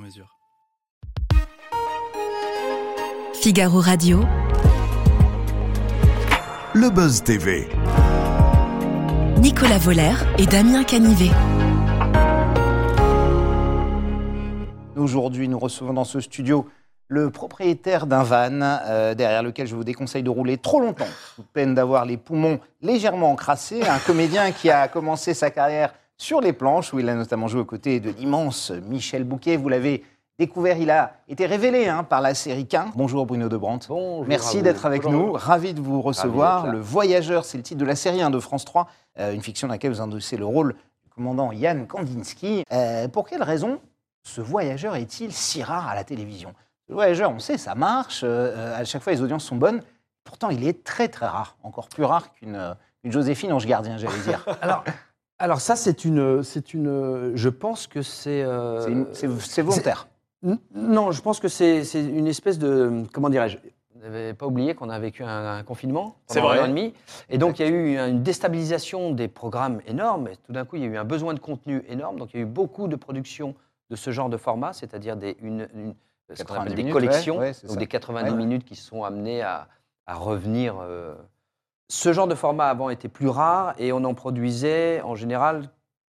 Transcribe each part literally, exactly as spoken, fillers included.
mesure. Figaro Radio, Le Buzz T V, Nicolas Voller et Damien Canivet. Aujourd'hui, nous recevons dans ce studio le propriétaire d'un van euh, derrière lequel je vous déconseille de rouler trop longtemps, sous peine d'avoir les poumons légèrement encrassés, un comédien qui a commencé sa carrière sur les planches, où il a notamment joué aux côtés de l'immense Michel Bouquet. Vous l'avez découvert, il a été révélé hein, par la série Quin. Bonjour Bruno Debrandt. Bonjour. Merci d'être avec Bonjour. nous. Ravi de vous recevoir. Le Voyageur, c'est le titre de la série un de France trois, euh, une fiction dans laquelle vous endossez le rôle du commandant Yann Kandinsky. Euh, pour quelle raison ce Voyageur est-il si rare à la télévision ? Le Voyageur, on sait, ça marche, euh, à chaque fois les audiences sont bonnes, pourtant il est très très rare, encore plus rare qu'une une Joséphine Ange Gardien, j'allais dire. alors, alors ça c'est une, c'est une, je pense que c'est… Euh, c'est, une, c'est, c'est volontaire c'est, Non, je pense que c'est, c'est une espèce de, comment dirais-je, vous n'avez pas oublié qu'on a vécu un, un confinement pendant un an et demi, et donc il y a eu une déstabilisation des programmes énorme, et tout d'un coup il y a eu un besoin de contenu énorme, donc il y a eu beaucoup de productions de ce genre de format, c'est-à-dire des… Une, une, Ce qu'on appelle des minutes, collections, ouais, ouais, donc ça. Des quatre-vingt-dix ouais. minutes qui sont amenées à, à revenir. Euh... Ce genre de format avant était plus rare et on en produisait en général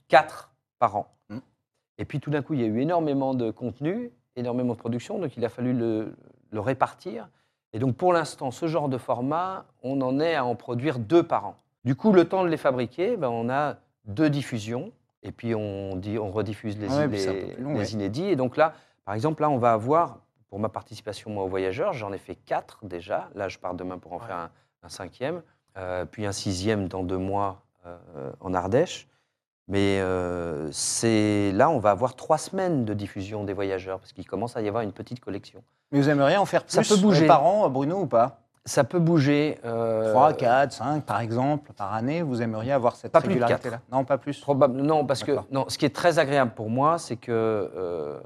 quatre par an. Hum. Et puis tout d'un coup, il y a eu énormément de contenu, énormément de production, donc il a fallu le, le répartir. Et donc pour l'instant, ce genre de format, on en est à en produire deux par an. Du coup, le temps de les fabriquer, ben, on a deux diffusions et puis on, dit, on rediffuse les, ouais, les, long, les ouais. inédits. Et donc là, par exemple, là, on va avoir, pour ma participation moi, au Voyageur, j'en ai fait quatre déjà. Là, je pars demain pour en ouais. faire un, un cinquième, euh, puis un sixième dans deux mois euh, en Ardèche. Mais euh, c'est, là, on va avoir trois semaines de diffusion des Voyageurs, parce qu'il commence à y avoir une petite collection. Mais vous aimeriez en faire plus ça peut bouger. par an, Bruno, ou pas ? Ça peut bouger. Euh, trois, quatre, cinq, par exemple, par année, vous aimeriez avoir cette régularité-là ? Non, pas plus. Probable, non, parce D'accord. que non, ce qui est très agréable pour moi, c'est que euh,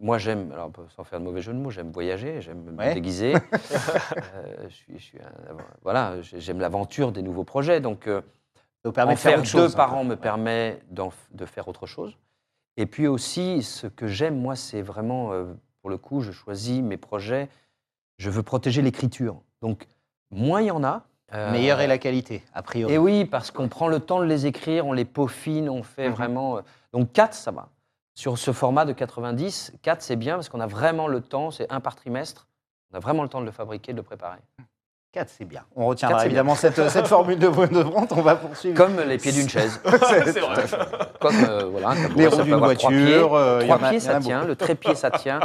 moi, j'aime, alors sans faire de mauvais jeu de mots, j'aime voyager, j'aime ouais. me déguiser. euh, je suis, je suis un, voilà, j'aime l'aventure des nouveaux projets. Donc, euh, en faire deux chose, par an peu. me ouais. permet d'en, de faire autre chose. Et puis aussi, ce que j'aime, moi, c'est vraiment, euh, pour le coup, je choisis mes projets, je veux protéger l'écriture. Donc, moins il y en a. Euh... Meilleure est la qualité, a priori. Et oui, parce qu'on prend le temps de les écrire, on les peaufine, on fait mm-hmm. vraiment… Donc, quatre, ça va. Sur ce format de quatre-vingt-dix, quatre, c'est bien parce qu'on a vraiment le temps, c'est un par trimestre, on a vraiment le temps de le fabriquer, de le préparer. quatre, c'est bien. On retiendra quatre, évidemment cette, cette formule de Bruno Debrandt, on va poursuivre. Comme les pieds d'une chaise. c'est, c'est vrai. Comme, euh, voilà, comme les roues d'une voiture. Trois pieds, ça tient, le trépied, ça tient.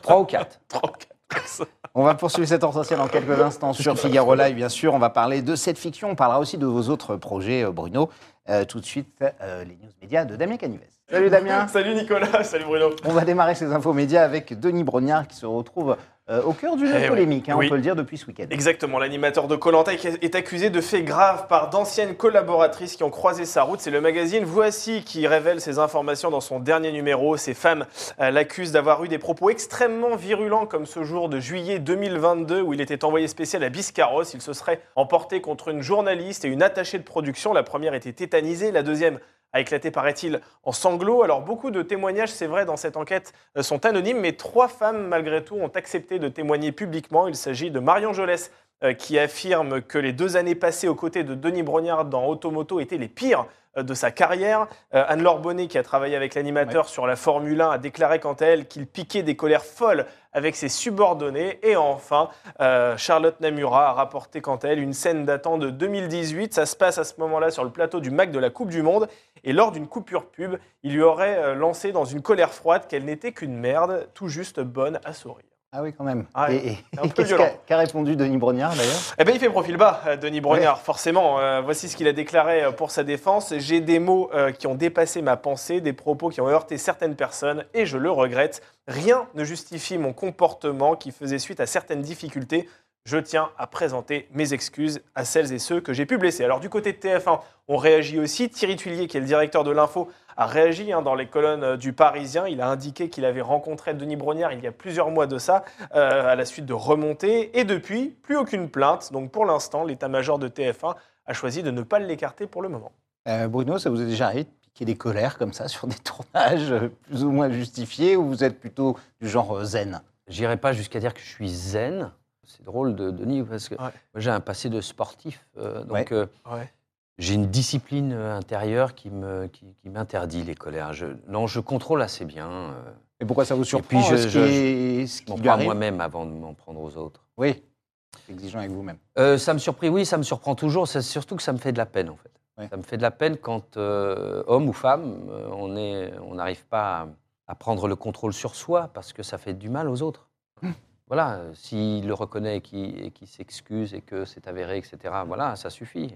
Trois ou quatre. Trois ou quatre. On va poursuivre cet essentiel dans quelques instants sur Figaro Live, bien sûr. On va parler de cette fiction. On parlera aussi de vos autres projets, Bruno. Euh, tout de suite, euh, les news médias de Damien Canivet. Salut Damien. Salut Nicolas. Salut Bruno. On va démarrer ces infos médias avec Denis Brogniart qui se retrouve euh, au cœur d'une eh polémique, oui. hein, oui. on peut le dire, depuis ce week-end. Exactement. L'animateur de Koh-Lanta est accusé de faits graves par d'anciennes collaboratrices qui ont croisé sa route. C'est le magazine Voici qui révèle ces informations dans son dernier numéro. Ces femmes euh, l'accusent d'avoir eu des propos extrêmement virulents, comme ce jour de juillet deux mille vingt-deux où il était envoyé spécial à Biscarrosse. Il se serait emporté contre une journaliste et une attachée de production. La première était tétanisée, la deuxième a éclaté, paraît-il, en sanglots. Alors, beaucoup de témoignages, c'est vrai, dans cette enquête sont anonymes, mais trois femmes, malgré tout, ont accepté de témoigner publiquement. Il s'agit de Marion Jolès, euh, qui affirme que les deux années passées aux côtés de Denis Brogniart dans Automoto étaient les pires euh, de sa carrière. Euh, Anne-Laure Bonnet, qui a travaillé avec l'animateur ouais. sur la Formule un, a déclaré quant à elle qu'il piquait des colères folles avec ses subordonnés. Et enfin, euh, Charlotte Namura a rapporté quant à elle une scène datant de deux mille dix-huit. Ça se passe à ce moment-là sur le plateau du Mac de la Coupe du Monde. Et lors d'une coupure pub, il lui aurait lancé dans une colère froide qu'elle n'était qu'une merde, tout juste bonne à sourire. Ah oui, quand même. Ah et et, et qu'est-ce qu'a qu répondu Denis Brogniart, d'ailleurs? Eh bien, il fait profil bas, Denis Brogniart, ouais. forcément. Euh, voici ce qu'il a déclaré pour sa défense. « J'ai des mots euh, qui ont dépassé ma pensée, des propos qui ont heurté certaines personnes, et je le regrette. Rien ne justifie mon comportement qui faisait suite à certaines difficultés. Je tiens à présenter mes excuses à celles et ceux que j'ai pu blesser. » Alors, du côté de T F un, on réagit aussi. Thierry Thuillier, qui est le directeur de l'Info, a réagi hein, dans les colonnes du Parisien. Il a indiqué qu'il avait rencontré Denis Brogniart il y a plusieurs mois de ça, euh, à la suite de remontées. Et depuis, plus aucune plainte. Donc pour l'instant, l'état-major de T F un a choisi de ne pas l'écarter pour le moment. Euh, Bruno, ça vous est déjà arrivé de piquer des colères comme ça sur des tournages plus ou moins justifiés, ou vous êtes plutôt du genre zen? J'irai pas jusqu'à dire que je suis zen. C'est drôle, de Denis, parce que ouais. j'ai un passé de sportif. Euh, donc, ouais. Euh, ouais. J'ai une discipline intérieure qui m'interdit qui, qui les colères. Je, non, je contrôle assez bien. Et pourquoi ça vous surprend? Et puis, je, je, je, je m'en prends moi-même avant de m'en prendre aux autres. Oui, exigeant avec vous-même. Euh, ça me surprend, oui, ça me surprend toujours. C'est surtout que ça me fait de la peine, en fait. Oui. Ça me fait de la peine quand, euh, homme ou femme, on n'arrive pas à, à prendre le contrôle sur soi parce que ça fait du mal aux autres. Mmh. Voilà, s'il le reconnaît et qu'il qu'il s'excuse et que c'est avéré, et cetera, voilà, ça suffit.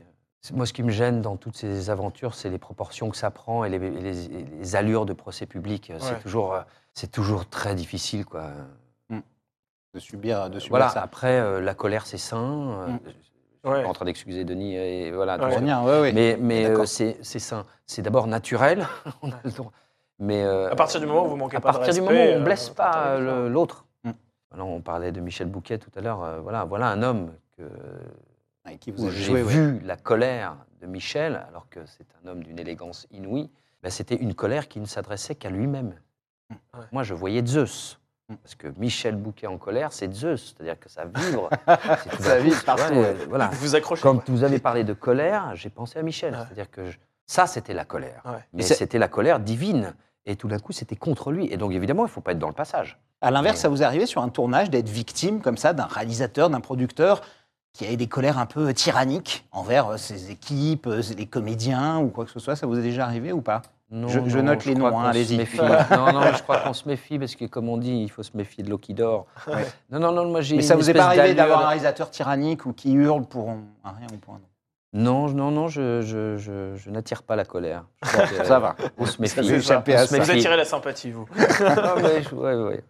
Moi, ce qui me gêne dans toutes ces aventures, c'est les proportions que ça prend et les, et les, et les allures de procès public. Ouais. C'est toujours, c'est toujours très difficile, quoi. Mmh. De subir, de subir voilà, ça. Après, euh, la colère, c'est sain. Mmh. Je suis ouais. pas en train d'excuser Denis et voilà. Ouais. Tout bien, ouais, ouais. Mais, mais euh, c'est sain. C'est d'abord naturel. On a le droit. Mais euh, à partir du moment où vous manquez à pas de respect, à partir du moment où on ne euh, blesse pas l'autre. Mmh. On parlait de Michel Bouquet tout à l'heure. Euh, voilà, voilà un homme que. J'ai vu ouais. la colère de Michel, alors que c'est un homme d'une élégance inouïe, ben c'était une colère qui ne s'adressait qu'à lui-même. Ouais. Moi, je voyais Zeus, mm. parce que Michel Bouquet en colère, c'est Zeus, c'est-à-dire que ça vibre. Tout ça vibre partout. Ouais, voilà. Vous accrochez. Quand vous avez parlé de colère, j'ai pensé à Michel. Ouais. C'est-à-dire que je... ça, c'était la colère. Ouais. Mais c'était la colère divine. Et tout d'un coup, c'était contre lui. Et donc, évidemment, il ne faut pas être dans le passage. À l'inverse, mais... ça vous est arrivé sur un tournage d'être victime, comme ça, d'un réalisateur, d'un producteur qui avait des colères un peu tyranniques envers ses équipes, les comédiens ou quoi que ce soit. Ça vous est déjà arrivé ou pas? Non, je, je note non, les je noms, allez-y. Hein, non, non, je crois qu'on se méfie, parce que comme on dit, il faut se méfier de l'eau qui dort. Ouais. Non, non, non, moi j'ai Mais ça vous est pas arrivé d'avoir un réalisateur tyrannique ou qui hurle pour un rien ou pour un autre? Non, non, non, je, je, je, je n'attire pas la colère. Je crois que, ça va. On se méfie. Ça, ça. On se méfie. Vous attirez la sympathie, vous. ah, ouais, ouais, ouais.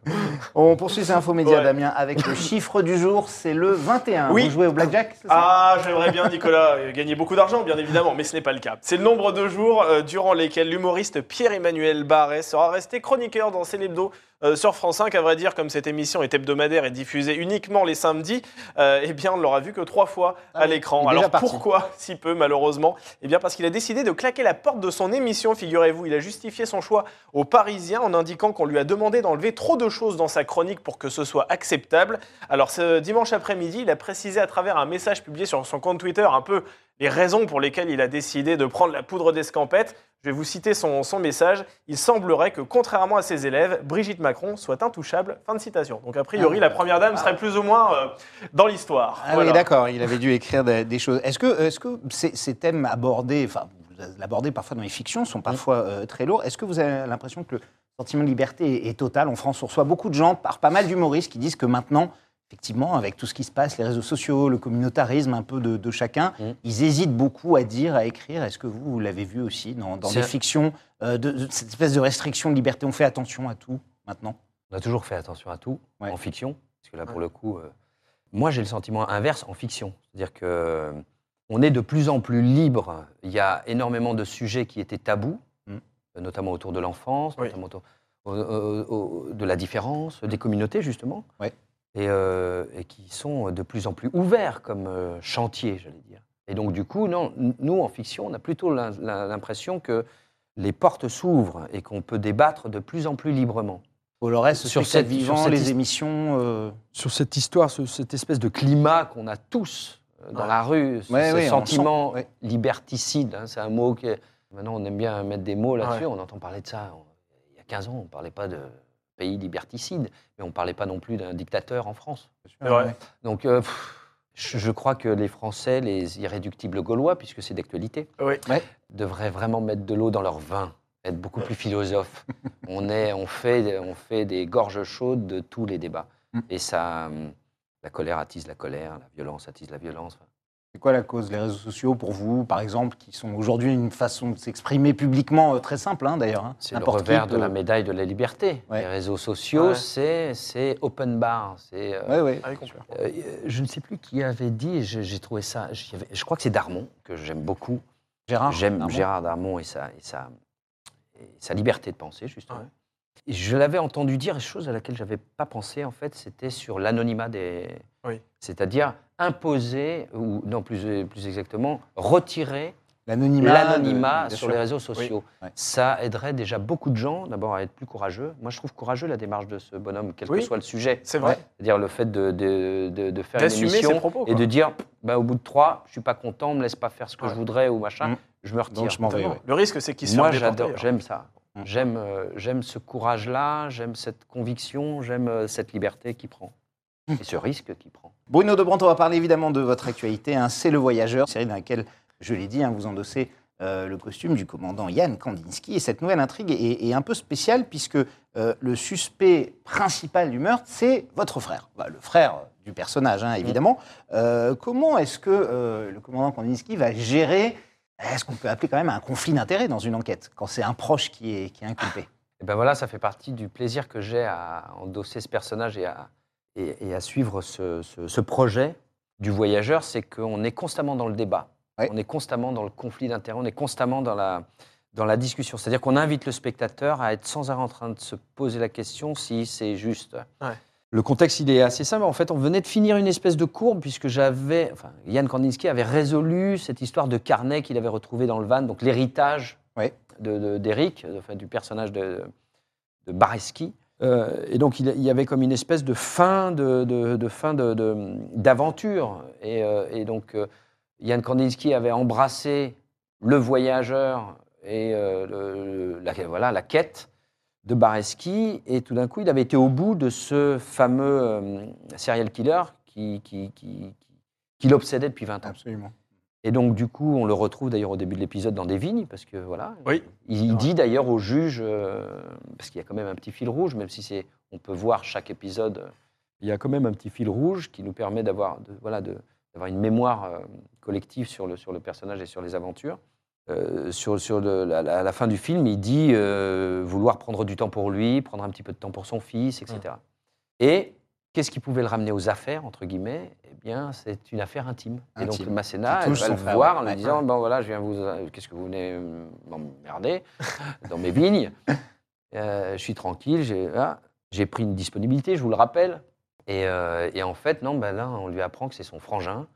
On poursuit ces infos médias, ouais. Damien, avec le chiffre du jour, c'est le vingt et un. Oui. Vous jouez au blackjack, c'est ça? Ah, j'aimerais bien, Nicolas, gagner beaucoup d'argent, bien évidemment, mais ce n'est pas le cas. C'est le nombre de jours euh, durant lesquels l'humoriste Pierre-Emmanuel Barré sera resté chroniqueur dans Célébdo. Euh, sur France cinq, à vrai dire, comme cette émission est hebdomadaire et diffusée uniquement les samedis, euh, eh bien, on ne l'aura vu que trois fois ah, à l'écran. Alors pourquoi si peu, malheureusement? Eh bien, parce qu'il a décidé de claquer la porte de son émission, figurez-vous. Il a justifié son choix aux Parisiens en indiquant qu'on lui a demandé d'enlever trop de choses dans sa chronique pour que ce soit acceptable. Alors, ce dimanche après-midi, il a précisé à travers un message publié sur son compte Twitter un peu les raisons pour lesquelles il a décidé de prendre la poudre d'escampette. Je vais vous citer son, son message. « Il semblerait que, contrairement à ses élèves, Brigitte Macron soit intouchable. » Fin de citation. Donc, a priori, ah, la première dame ah, serait plus ou moins euh, dans l'histoire. Ah voilà. Oui, d'accord. Il avait dû écrire des, des choses. Est-ce que, est-ce que ces, ces thèmes abordés, enfin, vous l'abordez parfois dans les fictions, sont parfois euh, très lourds. Est-ce que vous avez l'impression que le sentiment de liberté est, est total en France? On reçoit beaucoup de gens, par pas mal d'humoristes, qui disent que maintenant, effectivement, avec tout ce qui se passe, les réseaux sociaux, le communautarisme un peu de, de chacun, mmh. ils hésitent beaucoup à dire, à écrire. Est-ce que vous, vous l'avez vu aussi dans, dans des fictions, euh, de, de, cette espèce de restriction de liberté? On fait attention à tout, maintenant? On a toujours fait attention à tout, ouais. en fiction. Parce que là, pour ouais. le coup, euh, moi, j'ai le sentiment inverse en fiction. C'est-à-dire qu'on est de plus en plus libre. Il y a énormément de sujets qui étaient tabous, mmh. notamment autour de l'enfance, oui. notamment autour au, au, au, de la différence, des communautés, justement. Ouais. Et, euh, et qui sont de plus en plus ouverts comme euh, chantier, j'allais dire. Et donc, du coup, non, nous, en fiction, on a plutôt l'impression que les portes s'ouvrent et qu'on peut débattre de plus en plus librement. Pour le reste, sur cette vivant, les émissions... Euh... Sur cette histoire, sur cette espèce de climat qu'on a tous euh, dans ah. la rue, ouais, ce ouais, sentiment sent... liberticide, hein, c'est un mot que... Maintenant, on aime bien mettre des mots là-dessus, ouais. on entend parler de ça. Il y a quinze ans, on ne parlait pas de... pays liberticide, mais on ne parlait pas non plus d'un dictateur en France. Ouais. Donc, euh, pff, je, je crois que les Français, les irréductibles Gaulois, puisque c'est d'actualité, ouais. ouais. devraient vraiment mettre de l'eau dans leur vin, être beaucoup plus philosophes. on, est, on, fait, on fait des gorges chaudes de tous les débats. Mmh. Et ça, la colère attise la colère, la violence attise la violence. C'est quoi la cause? Les réseaux sociaux, pour vous, par exemple, qui sont aujourd'hui une façon de s'exprimer publiquement très simple, hein, d'ailleurs. Hein. C'est le revers peut... de la médaille de la liberté. Ouais. Les réseaux sociaux, ouais. c'est open bar. Euh, ouais, ouais. Euh, je ne sais plus qui avait dit, j'ai trouvé ça, avait, je crois que c'est Darmon, que j'aime beaucoup. Gérard Darmon. Gérard Darmon et sa, et, sa, et sa liberté de penser, justement. Ouais. Et je l'avais entendu dire une chose à laquelle je n'avais pas pensé, en fait, c'était sur l'anonymat des... Oui. C'est-à-dire imposer, ou non, plus, plus exactement, retirer l'anonymat sur les réseaux sociaux. Oui. Ouais. Ça aiderait déjà beaucoup de gens, d'abord, à être plus courageux. Moi, je trouve courageux la démarche de ce bonhomme, quel oui. que soit le sujet. C'est vrai. C'est-à-dire le fait de, de, de, de faire une émission propos, et de dire, bah, au bout de trois, je ne suis pas content, on ne me laisse pas faire ce que ouais. je voudrais ou machin, mmh. je me retire. Donc, je m'en vais, ouais. Le risque, c'est qu'il se Moi, j'adore, j'aime ça. Mmh. J'aime euh, ce courage-là, j'aime cette conviction, j'aime euh, cette liberté qu'il prend. Et ce risque qu'il prend. Bruno Debrandt, on va parler évidemment de votre actualité. Hein, c'est Le Voyageur, série dans laquelle, je l'ai dit, hein, vous endossez euh, le costume du commandant Yann Kandinsky. Et cette nouvelle intrigue est, est un peu spéciale puisque euh, le suspect principal du meurtre, c'est votre frère. Bah, le frère du personnage, hein, évidemment. Mmh. Euh, comment est-ce que euh, le commandant Kandinsky va gérer ce qu'on peut appeler quand même un conflit d'intérêts dans une enquête, quand c'est un proche qui est, qui est inculpé? Et ben voilà, ça fait partie du plaisir que j'ai à endosser ce personnage et à... Et, et à suivre ce, ce, ce projet du voyageur, c'est qu'on est constamment dans le débat, oui. on est constamment dans le conflit d'intérêts, on est constamment dans la, dans la discussion. C'est-à-dire qu'on invite le spectateur à être sans arrêt en train de se poser la question si c'est juste. Ouais. Le contexte, il est assez simple. En fait, on venait de finir une espèce de courbe, puisque j'avais, enfin, Yann Kandinsky avait résolu cette histoire de carnet qu'il avait retrouvé dans le van, donc l'héritage oui. d'Éric, de, de, enfin, du personnage de, de Bareski. Euh, et donc, il y avait comme une espèce de fin de, de, de fin de, de, d'aventure. Et, euh, et donc, euh, Yann Kandinsky avait embrassé le voyageur et euh, le, la, voilà, la quête de Bareski. Et tout d'un coup, il avait été au bout de ce fameux euh, serial killer qui, qui, qui, qui, qui l'obsédait depuis vingt ans. Absolument. Et donc, du coup, on le retrouve d'ailleurs au début de l'épisode dans des vignes, parce que voilà. Oui. Il dit d'ailleurs au juge, euh, parce qu'il y a quand même un petit fil rouge, même si c'est, on peut voir chaque épisode, il y a quand même un petit fil rouge qui nous permet d'avoir, voilà, de, d'avoir une mémoire euh, collective sur le, sur le personnage et sur les aventures. Euh, sur sur le, la, la, la fin du film, il dit euh, vouloir prendre du temps pour lui, prendre un petit peu de temps pour son fils, et cetera. Hum. Et qu'est-ce qui pouvait le ramener aux affaires, entre guillemets? Eh bien, c'est une affaire intime. intime. Et donc, le Masséna, elle va le frère, voir ouais. en lui disant, bon voilà, je viens vous... Qu'est-ce que vous venez m'emmerder dans mes vignes? euh, Je suis tranquille, j'ai ah, pris une disponibilité, je vous le rappelle. Et, euh, et en fait, non, ben là, on lui apprend que c'est son frangin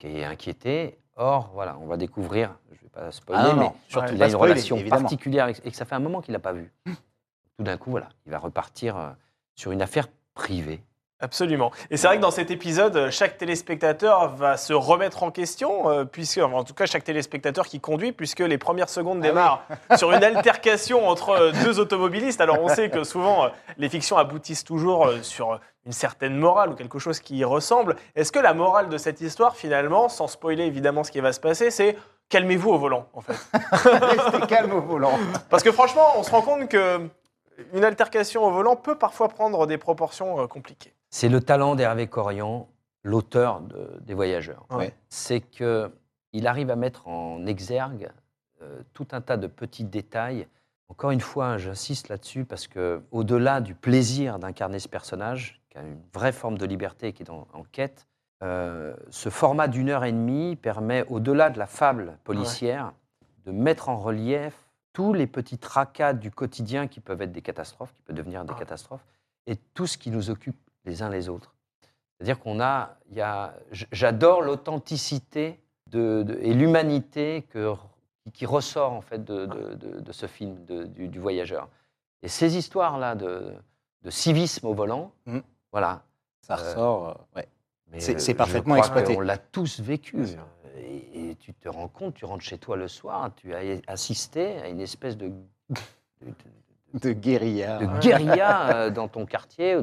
qui est inquiété. Or, voilà, on va découvrir, je ne vais pas spoiler, ah non, mais surtout qu'il a une relation évidemment. particulière et que ça fait un moment qu'il ne l'a pas vu. Tout d'un coup, voilà, il va repartir sur une affaire privée. Absolument. Et c'est vrai que dans cet épisode, chaque téléspectateur va se remettre en question, euh, puisque, enfin, en tout cas, chaque téléspectateur qui conduit, puisque les premières secondes démarrent ah oui. sur une altercation entre euh, deux automobilistes. Alors, on sait que souvent, euh, les fictions aboutissent toujours euh, sur une certaine morale ou quelque chose qui y ressemble. Est-ce que la morale de cette histoire, finalement, sans spoiler évidemment ce qui va se passer, c'est calmez-vous au volant, en fait? Restez calme au volant. Parce que franchement, on se rend compte que... une altercation au volant peut parfois prendre des proportions euh, compliquées. C'est le talent d'Hervé Corian, l'auteur de, des Voyageurs. Ouais. C'est qu'il arrive à mettre en exergue euh, tout un tas de petits détails. Encore une fois, j'insiste là-dessus parce qu'au-delà du plaisir d'incarner ce personnage, qui a une vraie forme de liberté et qui est en, en quête, euh, ce format d'une heure et demie permet, au-delà de la fable policière, ouais. de mettre en relief tous les petits tracas du quotidien qui peuvent être des catastrophes, qui peuvent devenir des ah. catastrophes, et tout ce qui nous occupe les uns les autres. C'est-à-dire qu'on a, y a j'adore l'authenticité de, de, et l'humanité qui ressort en fait de, de, de, de ce film, de, du, du voyageur. Et ces histoires-là de, de civisme au volant, mmh. voilà. Ça euh, ressort, ouais. C'est parfaitement exploité. On l'a tous vécu. Mmh. Et, et tu te rends compte, tu rentres chez toi le soir, tu as assisté à une espèce de... de, de, de guérilla. De guérilla dans ton quartier.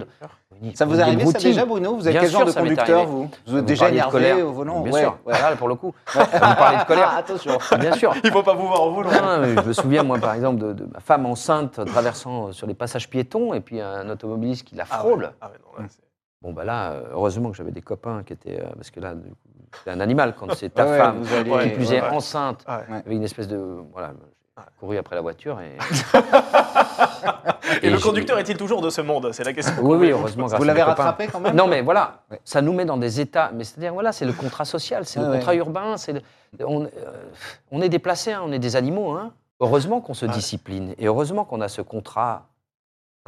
Une, ça vous est arrivé, ça, déjà, Bruno? Vous êtes quel genre de conducteur, vous? Vous êtes déjà énervé au volant? Bien ouais. sûr, ouais. Là, pour le coup. Vous parlez de colère. Ah, attention. Bien sûr. Il ne faut pas vous voir au volant. Non, non, je me souviens, moi, par exemple, de, de ma femme enceinte traversant sur les passages piétons et puis un automobiliste qui la frôle. Ah ouais. Ah ouais, non, là, Bon, bah là, heureusement que j'avais des copains qui étaient... Parce que là, c'est un animal quand c'est ta ouais, femme allez, qui ouais, plus ouais, est ouais. enceinte, ouais. avec une espèce de... Voilà, j'ai couru après la voiture et... et, et le conducteur est-il toujours de ce monde? C'est la question. Oui, oui, heureusement. Grâce Vous l'avez rattrapé quand même? Non, mais voilà, ouais. ça nous met dans des états... Mais c'est-à-dire, voilà, c'est le contrat social, c'est ah, le contrat ouais. urbain, c'est... Le... On, euh, on est déplacés, hein, on est des animaux, hein. Heureusement qu'on se ouais. discipline et heureusement qu'on a ce contrat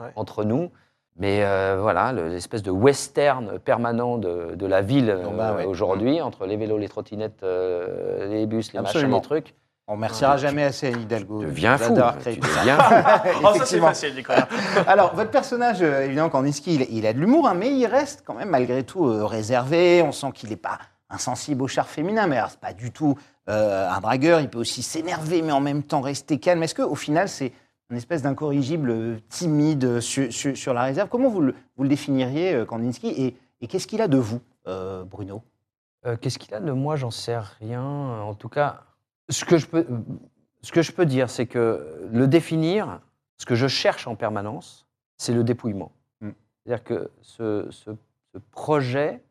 ouais. entre nous. Mais euh, voilà, l'espèce de western permanent de, de la ville oh bah, euh, ouais. aujourd'hui, entre les vélos, les trottinettes, euh, les bus, les Absolument. machins, les trucs. On ne remerciera jamais assez Hidalgo. Tu deviens fou. Tu deviens fou. Oh, ça, c'est facile, Nicolas. Alors, votre personnage, évidemment, Kandinsky, il, il a de l'humour, hein, mais il reste quand même, malgré tout, euh, réservé. On sent qu'il n'est pas insensible au char féminin, mais alors, c'est pas du tout euh, un bragueur. Il peut aussi s'énerver, mais en même temps rester calme. Est-ce qu'au final, c'est une espèce d'incorrigible timide sur, sur, sur la réserve. Comment vous le, vous le définiriez, Kandinsky? Et, et qu'est-ce qu'il a de vous, euh, Bruno? euh, Qu'est-ce qu'il a de moi? J'en sais rien. En tout cas, ce que je peux, ce que je peux dire, c'est que le définir, ce que je cherche en permanence, c'est le dépouillement. Mm. C'est-à-dire que ce, ce, ce projet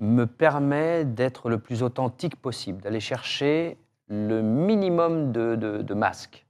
me permet d'être le plus authentique possible, d'aller chercher le minimum de, de, de masques,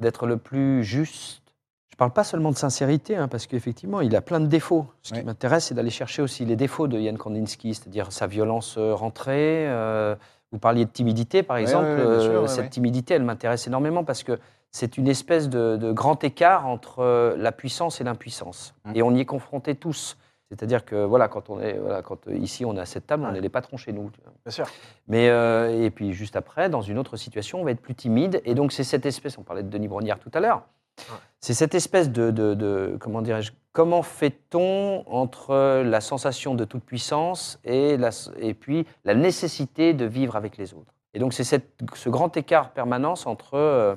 d'être le plus juste. Je ne parle pas seulement de sincérité, hein, parce qu'effectivement, il a plein de défauts. Ce qui oui. m'intéresse, c'est d'aller chercher aussi les défauts de Yann Kandinsky, c'est-à-dire sa violence rentrée. Euh, vous parliez de timidité, par oui, exemple. Oui, oui, sûr, euh, oui, cette oui. timidité, elle m'intéresse énormément, parce que c'est une espèce de, de grand écart entre la puissance et l'impuissance. Mmh. Et on y est confrontés tous. C'est-à-dire que, voilà, quand on est, voilà, quand ici, on est à cette table, ouais. on est les patrons chez nous. Bien sûr. Mais, euh, et puis, juste après, dans une autre situation, on va être plus timide. Et donc, c'est cette espèce, on parlait de Denis Brogniart tout à l'heure, ouais. c'est cette espèce de, de, de comment dirais-je, comment fait-on entre la sensation de toute puissance et, la, et puis la nécessité de vivre avec les autres. Et donc, c'est cette, ce grand écart permanent entre euh,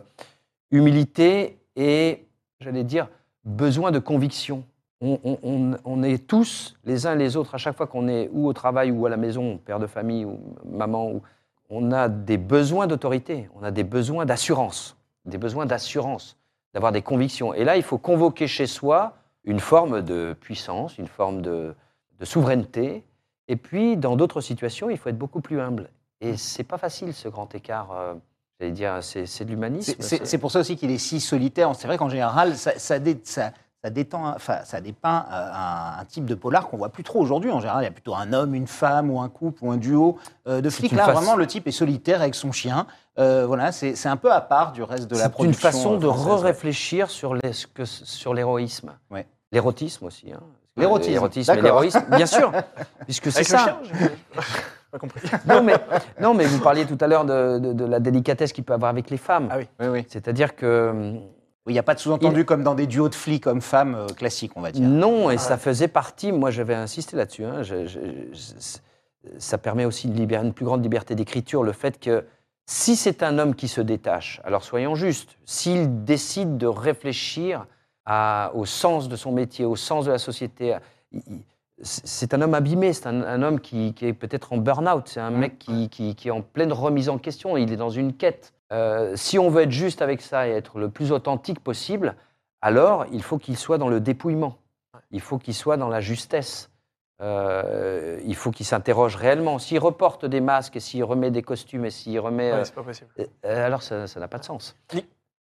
humilité et, j'allais dire, besoin de conviction. On, on, on est tous les uns les autres, à chaque fois qu'on est ou au travail ou à la maison, père de famille ou maman, ou, on a des besoins d'autorité, on a des besoins d'assurance, des besoins d'assurance, d'avoir des convictions. Et là, il faut convoquer chez soi une forme de puissance, une forme de, de souveraineté. Et puis, dans d'autres situations, il faut être beaucoup plus humble. Et c'est pas facile, ce grand écart. Euh, j'allais dire, c'est, c'est de l'humanisme. C'est, c'est, c'est pour ça aussi qu'il est si solitaire. C'est vrai qu'en général, ça... ça, ça... Ça, détend, enfin, ça dépeint un, un type de polar qu'on voit plus trop aujourd'hui. En général, il y a plutôt un homme, une femme ou un couple ou un duo euh, de flics. Là, face... vraiment, le type est solitaire avec son chien. Euh, voilà, c'est, c'est un peu à part du reste de la production. C'est une façon de re-réfléchir sur, les, sur l'héroïsme. Ouais. L'érotisme aussi. Hein. L'érotisme, L'érotisme d'accord. L'éroïsme, bien sûr, puisque c'est avec ça. Le chien, j'ai... pas compris. Non mais, non, mais vous parliez tout à l'heure de, de, de la délicatesse qu'il peut avoir avec les femmes. Ah oui, oui, oui. C'est-à-dire que... Il n'y a pas de sous-entendu il... comme dans des duos de flics hommes-femmes euh, classiques, on va dire. Non, et ah, ça ouais. faisait partie, moi j'avais insisté là-dessus, hein, je, je, je, ça permet aussi une, libère, une plus grande liberté d'écriture, le fait que si c'est un homme qui se détache, alors soyons justes, s'il décide de réfléchir à, au sens de son métier, au sens de la société, c'est un homme abîmé, c'est un, un homme qui, qui est peut-être en burn-out, c'est un mmh. mec qui, qui, qui est en pleine remise en question, il est dans une quête. Euh, si on veut être juste avec ça et être le plus authentique possible, alors il faut qu'il soit dans le dépouillement, il faut qu'il soit dans la justesse, euh, il faut qu'il s'interroge réellement. S'il reporte des masques et s'il remet des costumes et s'il remet... Ouais, euh, c'est pas possible. Euh, alors ça, ça n'a pas de sens.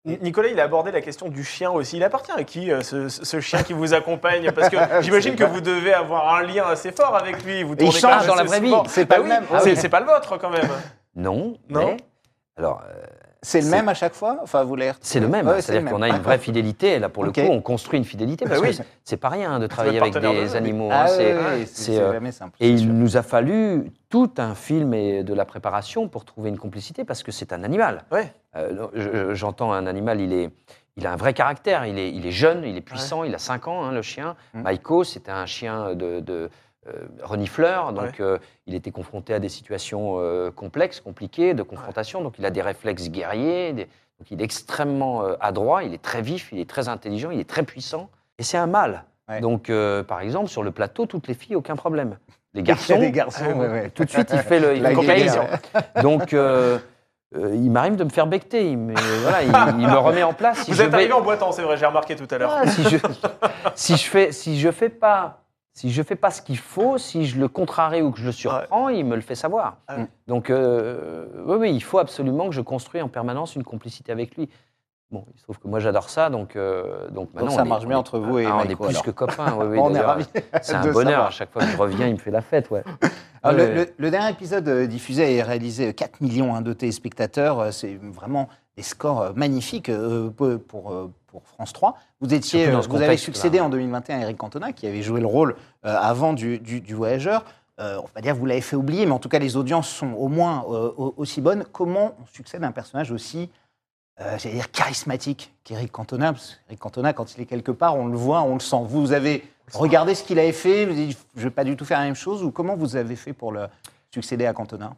Nicolas, il a abordé la question du chien aussi. Il appartient à qui, ce, ce chien qui vous accompagne? Parce que j'imagine que vous devez avoir un lien assez fort avec lui. Vous tournez il change dans la vraie vie. C'est pas, bah oui, ah, c'est, oui. c'est pas le vôtre quand même. Non, non. Mais... Alors, euh, c'est le c'est... même à chaque fois enfin, vous l'avez... C'est le même, ouais, c'est-à-dire c'est qu'on a une vraie fidélité, et là pour okay. le coup on construit une fidélité, parce bah oui. que c'est pas rien hein, de travailler avec des de animaux. Ah, hein, c'est, oui, oui, c'est, c'est euh... jamais simple. Et il sûr. nous a fallu tout un film et de la préparation pour trouver une complicité, parce que c'est un animal. Ouais. Euh, je, j'entends un animal, il, est, il a un vrai caractère, il est, il est jeune, il est puissant, ouais. il a cinq ans hein, le chien. Hum. Maïko, c'était un chien de... de Euh, renifleur, donc ouais. euh, il était confronté à des situations euh, complexes, compliquées, de confrontation, ouais. donc il a des réflexes guerriers, des... donc il est extrêmement euh, adroit, il est très vif, il est très intelligent, il est très puissant, et c'est un mâle. Ouais. Donc, euh, par exemple, sur le plateau, toutes les filles, aucun problème. Les garçons, les garçons euh, ouais, ouais. tout de suite, il fait le... Il fait donc... Euh, Euh, il m'arrive de me faire becter, il me, voilà, il, il me remet en place. Si Vous je êtes vais... arrivé en boitant, c'est vrai, j'ai remarqué tout à l'heure. Ah, si je si je fais, si je fais pas Si je ne fais pas ce qu'il faut, si je le contrarie ou que je le surprends, ah ouais. il me le fait savoir. Ah ouais. Donc, euh, oui, oui, il faut absolument que je construise en permanence une complicité avec lui. Bon, il se trouve que moi, j'adore ça, donc, euh, donc maintenant... Donc ça on marche est, bien on, entre vous et ah, Maïko, on est plus alors. que copains, oui, oui, on est ravis. C'est un bonheur, savoir. à chaque fois que je reviens, il me fait la fête, ouais. Alors, ouais. Le, le, le dernier épisode diffusé et réalisé quatre millions de téléspectateurs, c'est vraiment des scores magnifiques pour... pour Pour France trois, vous, étiez, contexte, vous avez succédé là, ouais. en deux mille vingt et un à Éric Cantona, qui avait joué le rôle euh, avant du, du, du Voyageur. Euh, on ne peut pas dire que vous l'avez fait oublier, mais en tout cas, les audiences sont au moins euh, aussi bonnes. Comment on succède à un personnage aussi, euh, j'allais dire, charismatique qu'Éric Cantona? Parce qu'Éric Cantona, quand il est quelque part, on le voit, on le sent. Vous avez regardé ce qu'il avait fait, vous avez dit, je ne vais pas du tout faire la même chose, ou comment vous avez fait pour le succéder à Cantona?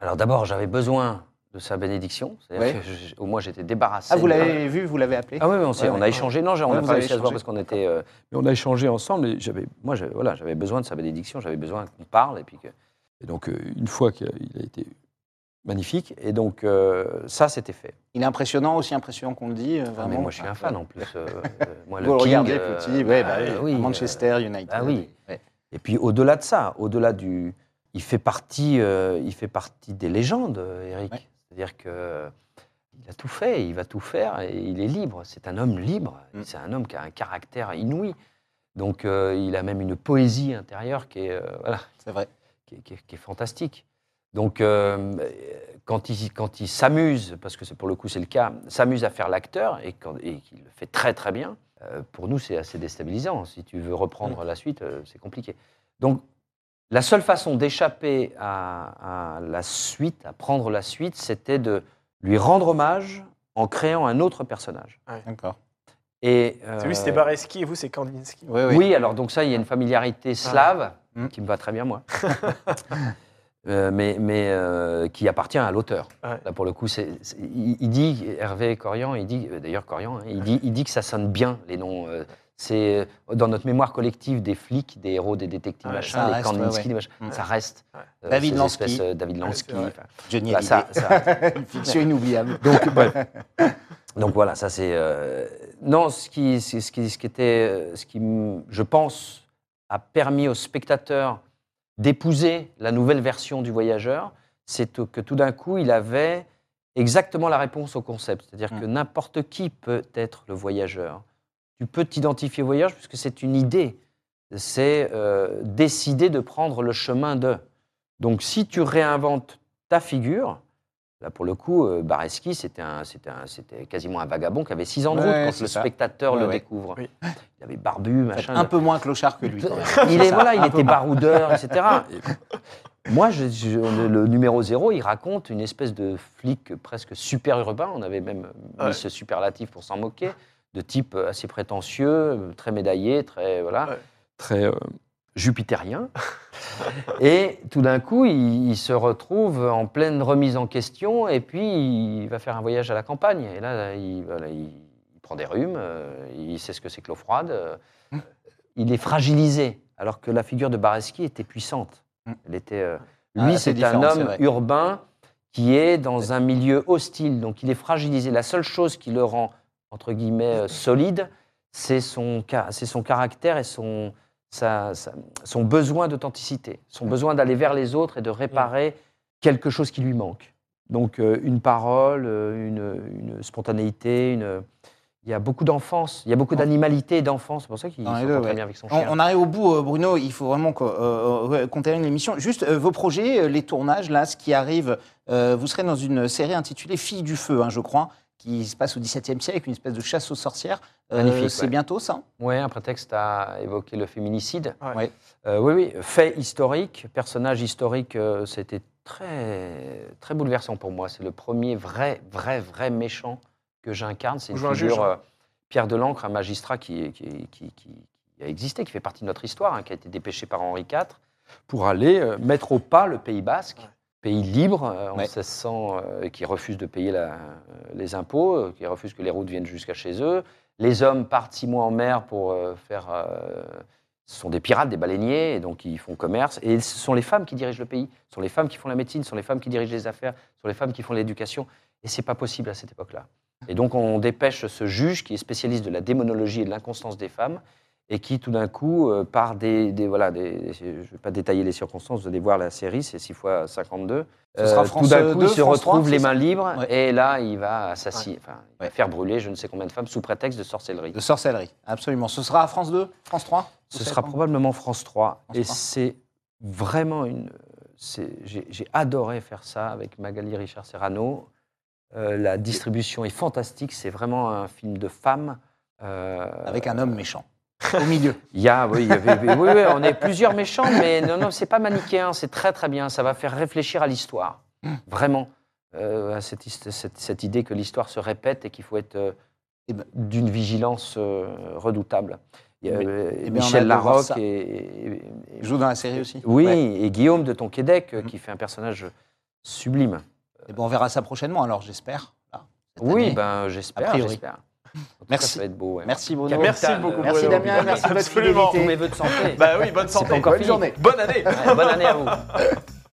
Alors d'abord, j'avais besoin... de sa bénédiction, c'est-à-dire ouais. que au moins j'étais débarrassé. Ah, vous l'avez vu, vous l'avez appelé? Ah oui, on, ouais, on a échangé. Non, on n'a ouais, pas réussi à se voir parce qu'on était. Euh, mais on a échangé ensemble. Et j'avais, moi, j'avais, voilà, j'avais besoin de sa bénédiction. J'avais besoin qu'on parle et puis que. Et donc euh, une fois qu'il a été magnifique, et donc euh, ça, c'était fait. Il est impressionnant, aussi impressionnant qu'on le dit. Euh, vraiment. Ah, mais moi, je suis un fan en plus. Euh, euh, moi, le vous King, regardez euh, petit, ouais, bah, euh, oui, Manchester United. Ah oui. Ouais. Et puis au-delà de ça, au-delà du, il fait partie, euh, il fait partie des légendes, Éric. Ouais. C'est-à-dire qu'il a tout fait, il va tout faire, et il est libre. C'est un homme libre, mmh. c'est un homme qui a un caractère inouï. Donc euh, il a même une poésie intérieure qui est, euh, voilà, c'est vrai. Qui, est, qui, est, qui est fantastique. Donc euh, quand il, quand il s'amuse, parce que pour le coup c'est le cas, s'amuse à faire l'acteur, et qu'il le fait très très bien, euh, pour nous c'est assez déstabilisant. Si tu veux reprendre mmh. la suite, euh, c'est compliqué. Donc, la seule façon d'échapper à, à la suite, à prendre la suite, c'était de lui rendre hommage en créant un autre personnage. Ouais. D'accord. Et euh... lui, c'était Bareski et vous, c'est Kandinsky. Oui, oui. oui, alors donc ça, il y a une familiarité slave ah. qui me va très bien, moi, euh, mais, mais euh, qui appartient à l'auteur. Ouais. Là, pour le coup, c'est, c'est, il dit, Hervé Corian, il dit, d'ailleurs Corian, hein, il, dit, il dit que ça sonne bien, les noms... Euh, c'est dans notre mémoire collective des flics, des héros, des détectives, ouais, machin, des Kandinsky, ouais. des machins, mmh. ça reste. Ouais. Euh, David Lansky. Euh, David Lansky. Ouais, Johnny bah, ça, ça, une fiction inoubliable. Donc, donc voilà, ça c'est... Euh... Non, ce qui, ce, qui, ce qui était... Ce qui, je pense, a permis aux spectateurs d'épouser la nouvelle version du Voyageur, c'est que tout d'un coup, il avait exactement la réponse au concept. C'est-à-dire mmh. que n'importe qui peut être le Voyageur. Tu peux t'identifier au voyage puisque c'est une idée. C'est euh, décider de prendre le chemin de. Donc, si tu réinventes ta figure, là, pour le coup, euh, Bareski, c'était, un, c'était, un, c'était quasiment un vagabond qui avait six ans de route ouais, quand le ça. spectateur ouais, le ouais. découvre. Oui. Il avait barbu, machin. Un peu moins clochard que lui. Il, est, voilà, il était baroudeur, et cetera. Moi, je, je, le numéro zéro, il raconte une espèce de flic presque super urbain. On avait même ouais. mis ce superlatif pour s'en moquer. De type assez prétentieux, très médaillé, très, voilà, ouais. très euh, jupitérien. Et tout d'un coup, il, il se retrouve en pleine remise en question et puis il va faire un voyage à la campagne. Et là, il, voilà, il prend des rhumes, euh, il sait ce que c'est que l'eau froide. Euh, mmh. Il est fragilisé, alors que la figure de Bareski était puissante. Mmh. Elle était, euh, lui, ah, c'est, c'est un homme c'est urbain qui est dans ouais. un milieu hostile, donc il est fragilisé. La seule chose qui le rend entre guillemets, euh, solide, c'est son, c'est son caractère et son, sa, sa, son besoin d'authenticité, son mmh. besoin d'aller vers les autres et de réparer mmh. quelque chose qui lui manque. Donc, euh, une parole, une, une spontanéité, une... il y a beaucoup d'enfance, il y a beaucoup d'animalité et d'enfance, c'est pour ça qu'il ah, s'entend ouais. très bien avec son chien. On, on arrive au bout, euh, Bruno, il faut vraiment qu'on euh, qu'on termine l'émission. Juste, euh, vos projets, les tournages, là, ce qui arrive, euh, vous serez dans une série intitulée « Filles du feu », hein, je crois, qui se passe au dix-septième siècle, une espèce de chasse aux sorcières. Euh, c'est ouais. bientôt ça. Oui, un prétexte à évoquer le féminicide. Ouais. Ouais. Euh, oui, oui, fait historique, personnage historique, euh, c'était très, très bouleversant pour moi. C'est le premier vrai, vrai, vrai méchant que j'incarne. C'est une figure, juge, hein. euh, Pierre Delancre, un magistrat qui, qui, qui, qui a existé, qui fait partie de notre histoire, hein, qui a été dépêché par Henri quatre pour aller euh, mettre au pas le Pays basque. Ouais. Pays libre, en ouais. mille sept cents, euh, qui refuse de payer la, euh, les impôts, euh, qui refuse que les routes viennent jusqu'à chez eux. Les hommes partent six mois en mer pour euh, faire... Euh, ce sont des pirates, des baleiniers, et donc ils font commerce. Et ce sont les femmes qui dirigent le pays, ce sont les femmes qui font la médecine, ce sont les femmes qui dirigent les affaires, ce sont les femmes qui font l'éducation. Et c'est pas possible à cette époque-là. Et donc on dépêche ce juge qui est spécialiste de la démonologie et de l'inconstance des femmes, et qui, tout d'un coup, euh, par des, des, voilà, des, je ne vais pas détailler les circonstances, vous allez voir la série, c'est six fois cinquante-deux. Ce sera France tout d'un coup, deux, il se France retrouve trois, les mains libres, ouais. et là, il va assassiner, ouais. enfin, il va faire brûler je ne sais combien de femmes sous prétexte de sorcellerie. De sorcellerie, absolument. Ce sera à France deux, France trois? Ce sera probablement France trois, France et c'est vraiment une... J'ai, j'ai adoré faire ça avec Magali Richard-Serrano. Euh, la distribution est fantastique, c'est vraiment un film de femmes. Euh, avec un homme méchant. Au milieu. Il y a, oui, il y avait, oui, oui, on est plusieurs méchants, mais non, non, c'est pas manichéen, c'est très, très bien. Ça va faire réfléchir à l'histoire, vraiment, euh, à cette, cette, cette idée que l'histoire se répète et qu'il faut être euh, d'une vigilance euh, redoutable. Il y a, euh, eh bien, Michel Larocque et, et, et, joue dans la série aussi. Oui, ouais. Et Guillaume de Tonquédec, mmh. qui fait un personnage sublime. Et ben, on verra ça prochainement, alors, j'espère. Ah, oui, ben, j'espère, j'espère. Merci. Ça va être beau, ouais. Merci Bruno. Merci beaucoup. Merci Damien. Merci de votre fidélité. Mes voeux de santé. Bah oui, bonne santé. Encore bonne journée. Bonne année. Ouais, bonne année à vous.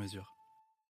mesure.